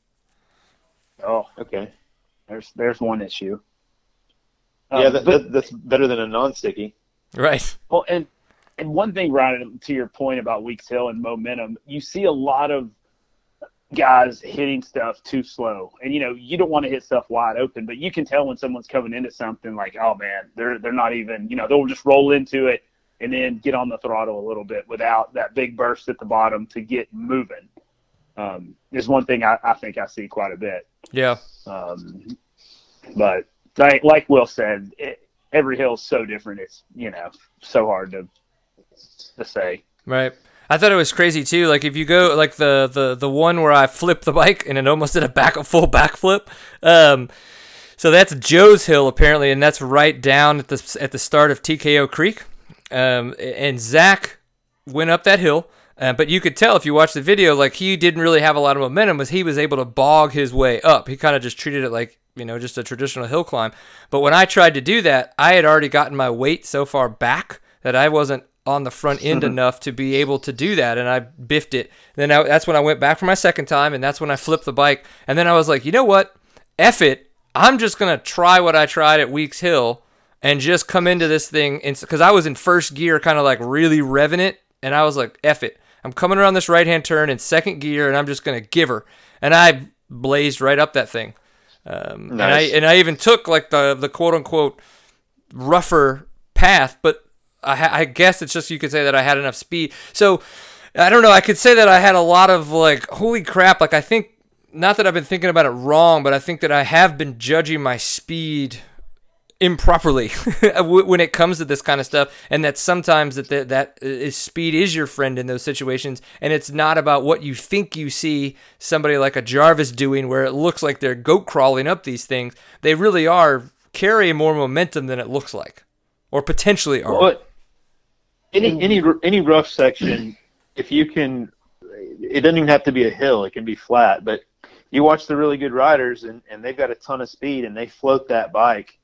Oh, okay. There's there's one issue. Um, yeah, that, but, that, that's better than a non-sticky. Right. Well, and and one thing, Ryan, to your point about Weeks Hill and momentum, you see a lot of guys hitting stuff too slow, and you know you don't want to hit stuff wide open, but you can tell when someone's coming into something like, oh man, they're they're not even, you know, they'll just roll into it and then get on the throttle a little bit without that big burst at the bottom to get moving. Um, is one thing I, I think I see quite a bit. Yeah. Um, but like, like Will said, it, every hill is so different. It's, you know, so hard to to say. Right. I thought it was crazy too. Like if you go like the, the, the one where I flipped the bike and it almost did a back a full backflip. Um, so that's Joe's Hill apparently, and that's right down at the at the start of T K O Creek. Um, and Zach went up that hill, uh, but you could tell if you watched the video, like he didn't really have a lot of momentum, was he was able to bog his way up. He kind of just treated it like, you know, just a traditional hill climb. But when I tried to do that, I had already gotten my weight so far back that I wasn't on the front end enough to be able to do that, and I biffed it. Then I, that's when I went back for my second time, and that's when I flipped the bike. And then I was like, you know what? F it. I'm just going to try what I tried at Weeks Hill and just come into this thing. Because I was in first gear, kind of like really revving it, and I was like, F it. I'm coming around this right-hand turn in second gear, and I'm just going to give her. And I blazed right up that thing. Um, nice. and, I, and I even took like the, the quote-unquote rougher path, but I, I guess it's just, you could say that I had enough speed. So I don't know. I could say that I had a lot of like, holy crap. Like I think, not that I've been thinking about it wrong, but I think that I have been judging my speed improperly when it comes to this kind of stuff. And that sometimes that, that, that is, speed is your friend in those situations. And it's not about what you think you see somebody like a Jarvis doing, where it looks like they're goat crawling up these things. They really are carrying more momentum than it looks like, or potentially are. Well, Any any any rough section, if you can, it doesn't even have to be a hill. It can be flat. But you watch the really good riders, and, and they've got a ton of speed, and they float that bike,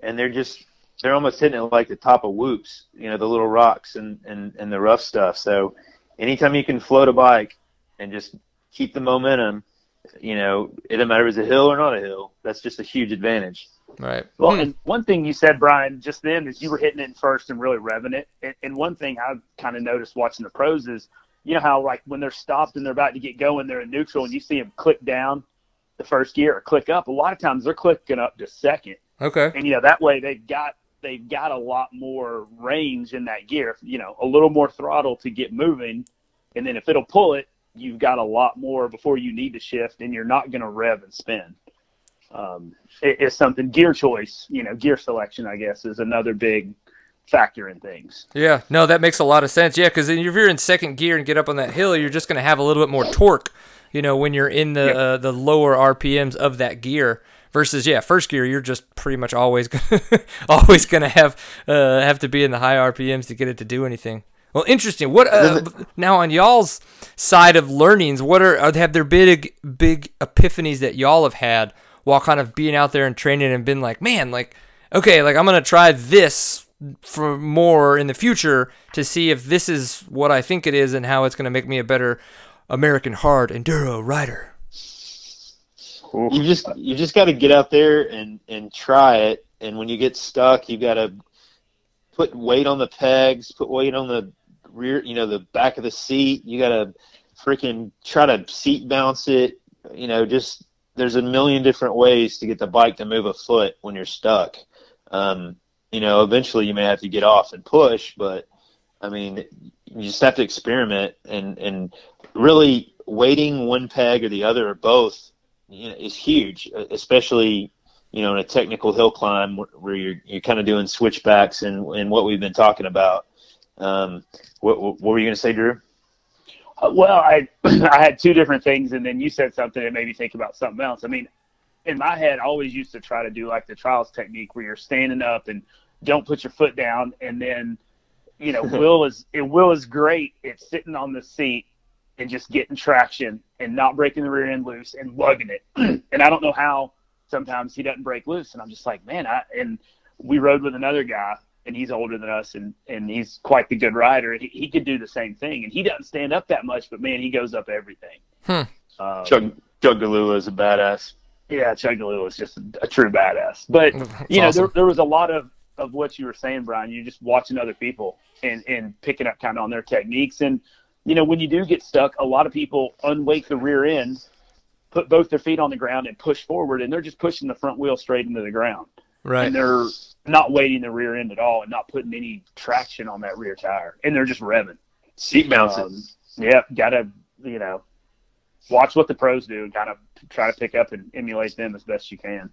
and they're just they're almost hitting it like the top of whoops, you know, the little rocks and, and, and the rough stuff. So anytime you can float a bike and just keep the momentum, you know, it doesn't matter if it's a hill or not a hill. That's just a huge advantage. Right. Well, and one thing you said, Brian, just then is you were hitting it in first and really revving it. And, and one thing I've kind of noticed watching the pros is, you know how, like, when they're stopped and they're about to get going, they're in neutral, and you see them click down the first gear or click up. A lot of times they're clicking up to second. Okay. And, you know, that way they've got they've got a lot more range in that gear, you know, a little more throttle to get moving. And then if it'll pull it, you've got a lot more before you need to shift, and you're not going to rev and spin. Um, it, it's something gear choice, you know, gear selection, I guess, is another big factor in things. Yeah, no, that makes a lot of sense. Yeah, because if you're in second gear and get up on that hill, you're just going to have a little bit more torque, you know, when you're in the yeah. uh, the lower R P Ms of that gear versus, yeah, first gear, you're just pretty much always always going to have uh, have to be in the high R P Ms to get it to do anything. Well, interesting. What uh, now on y'all's side of learnings? What are have there been big epiphanies that y'all have had while kind of being out there and training and been like, man, like, okay, like I'm going to try this for more in the future to see if this is what I think it is and how it's going to make me a better American hard enduro rider? You just, you just got to get out there and, and try it. And when you get stuck, you got to put weight on the pegs, put weight on the rear, you know, the back of the seat. You got to freaking try to seat bounce it, you know, just, there's a million different ways to get the bike to move a foot when you're stuck. Um, you know, eventually you may have to get off and push, but I mean, you just have to experiment and, and really weighting one peg or the other or both, you know, is huge, especially, you know, in a technical hill climb where you're, you're kind of doing switchbacks and, and what we've been talking about. Um, what, what were you going to say, Drew? Uh, well, I I had two different things, and then you said something that made me think about something else. I mean, in my head, I always used to try to do like the trials technique where you're standing up and don't put your foot down, and then, you know, Will is Will is great at sitting on the seat and just getting traction and not breaking the rear end loose and lugging it. And I don't know how sometimes he doesn't break loose, and I'm just like, man, I and we rode with another guy, and he's older than us, and, and he's quite the good rider, and he, he could do the same thing. And he doesn't stand up that much, but, man, he goes up everything. Hmm. Um, Chug- Chuggalula is a badass. Yeah, Chuggalula is just a, a true badass. But, That's you know, awesome. there, there was a lot of, of what you were saying, Brian. You're just watching other people and, and picking up kind of on their techniques. And, you know, when you do get stuck, a lot of people unwake the rear end, put both their feet on the ground, and push forward, and they're just pushing the front wheel straight into the ground. Right. And they're not weighting the rear end at all and not putting any traction on that rear tire. And they're just revving. Seat bouncing. Um, yeah, got to, you know, watch what the pros do and kind of try to pick up and emulate them as best you can.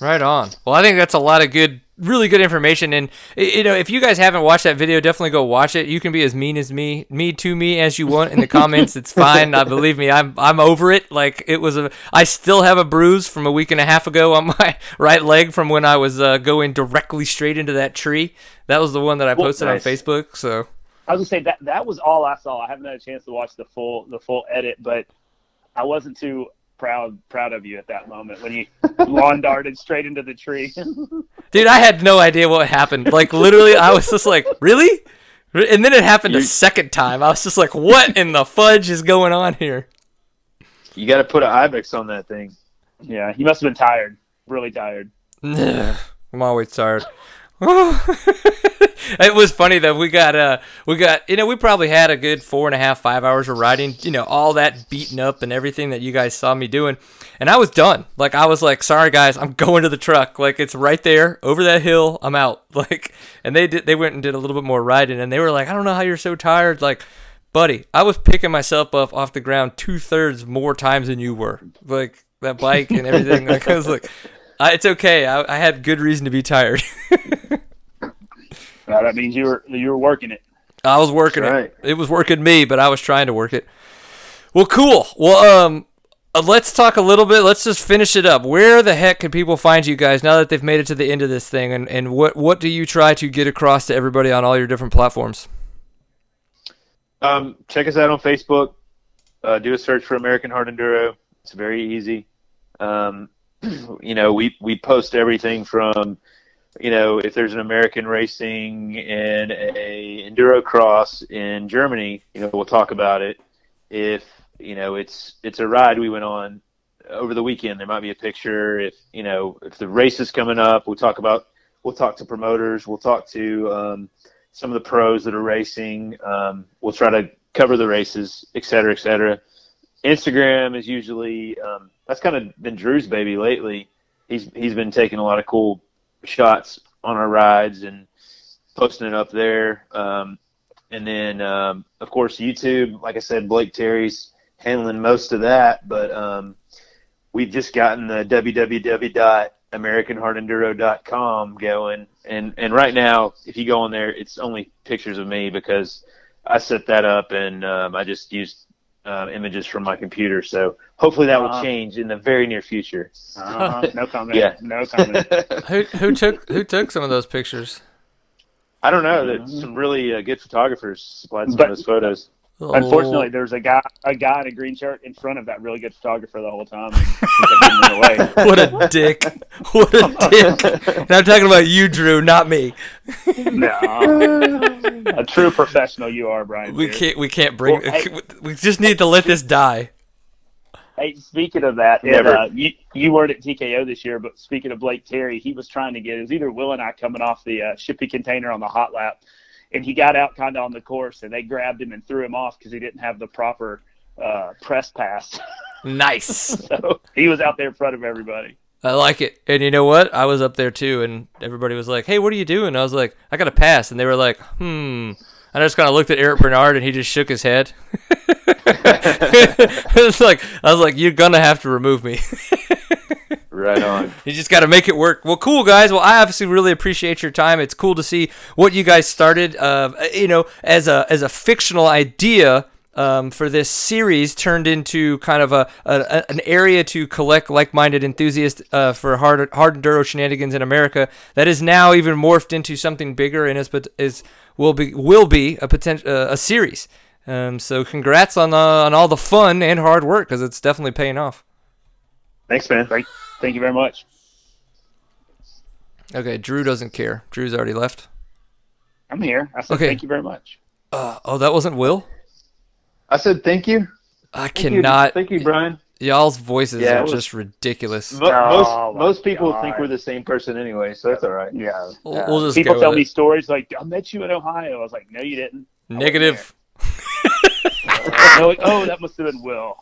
Right on. Well, I think that's a lot of good, really good information. And, you know, if you guys haven't watched that video, definitely go watch it. You can be as mean as me, me to me as you want in the comments. It's fine. I believe me, I'm I'm over it. Like it was a, I still have a bruise from a week and a half ago on my right leg from when I was uh, going directly straight into that tree. That was the one that I posted well, nice. on Facebook. So I was gonna say that that was all I saw. I haven't had a chance to watch the full the full edit, but I wasn't too proud proud of you at that moment when you lawn darted straight into the tree. Dude, I had no idea what happened. Like, literally, I was just like, really? And then it happened you, a second time. I was just like, what in the fudge is going on here? You got to put an I bex on that thing. Yeah, you must have been tired. Really tired. I'm always tired. It was funny though. We got uh, we got you know we probably had a good four and a half, five hours of riding. You know, all that beating up and everything that you guys saw me doing, and I was done. Like I was like, sorry guys, I'm going to the truck. Like it's right there over that hill. I'm out. Like, and they did. They went and did a little bit more riding, and they were like, I don't know how you're so tired. Like, buddy, I was picking myself up off the ground two thirds more times than you were. Like that bike and everything. Like I was like. It's okay. I, I had good reason to be tired. Well, that means you were you were working it. I was working That's it. Right. It was working me, but I was trying to work it. Well, cool. Well, um, let's talk a little bit. Let's just finish it up. Where the heck can people find you guys now that they've made it to the end of this thing? And and what what do you try to get across to everybody on all your different platforms? Um, check us out on Facebook. Uh, do a search for American Hard Enduro. It's very easy. Um. You know, we, we post everything from, you know, if there's an American racing and a enduro cross in Germany, you know, we'll talk about it. If, you know, it's it's a ride we went on over the weekend, there might be a picture. If, you know, if the race is coming up, we'll talk about, we'll talk to promoters, we'll talk to um, some of the pros that are racing. Um, we'll try to cover the races, et cetera, et cetera. Instagram is usually um, that's kind of been Drew's baby lately. He's he's been taking a lot of cool shots on our rides and posting it up there. Um, and then um, of course YouTube. Like I said, Blake Terry's handling most of that. But um, we've just gotten the w w w dot american hard enduro dot com going. And and right now, if you go on there, it's only pictures of me because I set that up and um, I just used. Uh, images from my computer, so hopefully that will uh, change in the very near future. Uh, no comment. Yeah. No comment. who who took who took some of those pictures? I don't know. That some really uh, good photographers supplied some but, of those photos. Oh. Unfortunately, there was a guy a guy in a green shirt in front of that really good photographer the whole time. Away. What a dick! What a dick! And I'm talking about you, Drew, not me. No. A true professional you are, Brian. We can't. We can't bring. Well, hey, we just need to let this die. Hey, speaking of that, and, uh, you you weren't at T K O this year, but speaking of Blake Terry, he was trying to get. It was either Will and I coming off the uh, shippy container on the hot lap, and he got out kind of on the course, and they grabbed him and threw him off because he didn't have the proper uh, press pass. Nice. So he was out there in front of everybody. I like it. And you know what? I was up there too, and everybody was like, hey, what are you doing? I was like, I got a pass. And they were like, hmm. And I just kind of looked at Eric Bernard, and he just shook his head. It's like I was like, you're going to have to remove me. Right on. You just got to make it work. Well, cool, guys. Well, I obviously really appreciate your time. It's cool to see what you guys started, uh, you know, as a as a fictional idea um, for this series turned into kind of a, a an area to collect like-minded enthusiasts uh, for hard hard enduro shenanigans in America. That is now even morphed into something bigger and is is will be will be a potential uh, a series. Um, so congrats on uh, on all the fun and hard work, because it's definitely paying off. Thanks, man. Thank, thank you very much. Okay, Drew doesn't care. Drew's already left. I'm here. I said okay. Thank you very much. Uh, oh, that wasn't Will? I said thank you. I thank cannot. You. Thank you, Brian. Y'all's voices yeah, are was, just ridiculous. Mo- oh, most most people God. think we're the same person anyway, so that's all right. Yeah. We'll, yeah. We'll just people tell it. me stories like, I met you in Ohio. I was like, no, you didn't. I Negative. Oh, that must have been Will.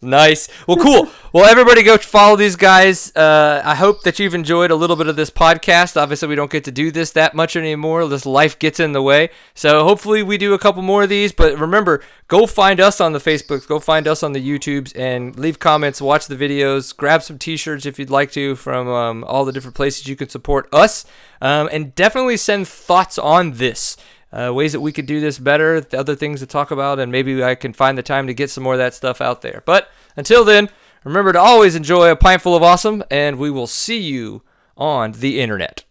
Nice. Well, cool. Well, everybody go follow these guys. Uh, I hope that you've enjoyed a little bit of this podcast. Obviously, we don't get to do this that much anymore. This life gets in the way. So hopefully we do a couple more of these. But remember, go find us on the Facebooks. Go find us on the YouTubes and leave comments. Watch the videos. Grab some T-shirts if you'd like to from um, all the different places you can support us. Um, and definitely send thoughts on this. Uh, ways that we could do this better, the other things to talk about, and maybe I can find the time to get some more of that stuff out there. But until then, remember to always enjoy a pintful of awesome, and we will see you on the internet.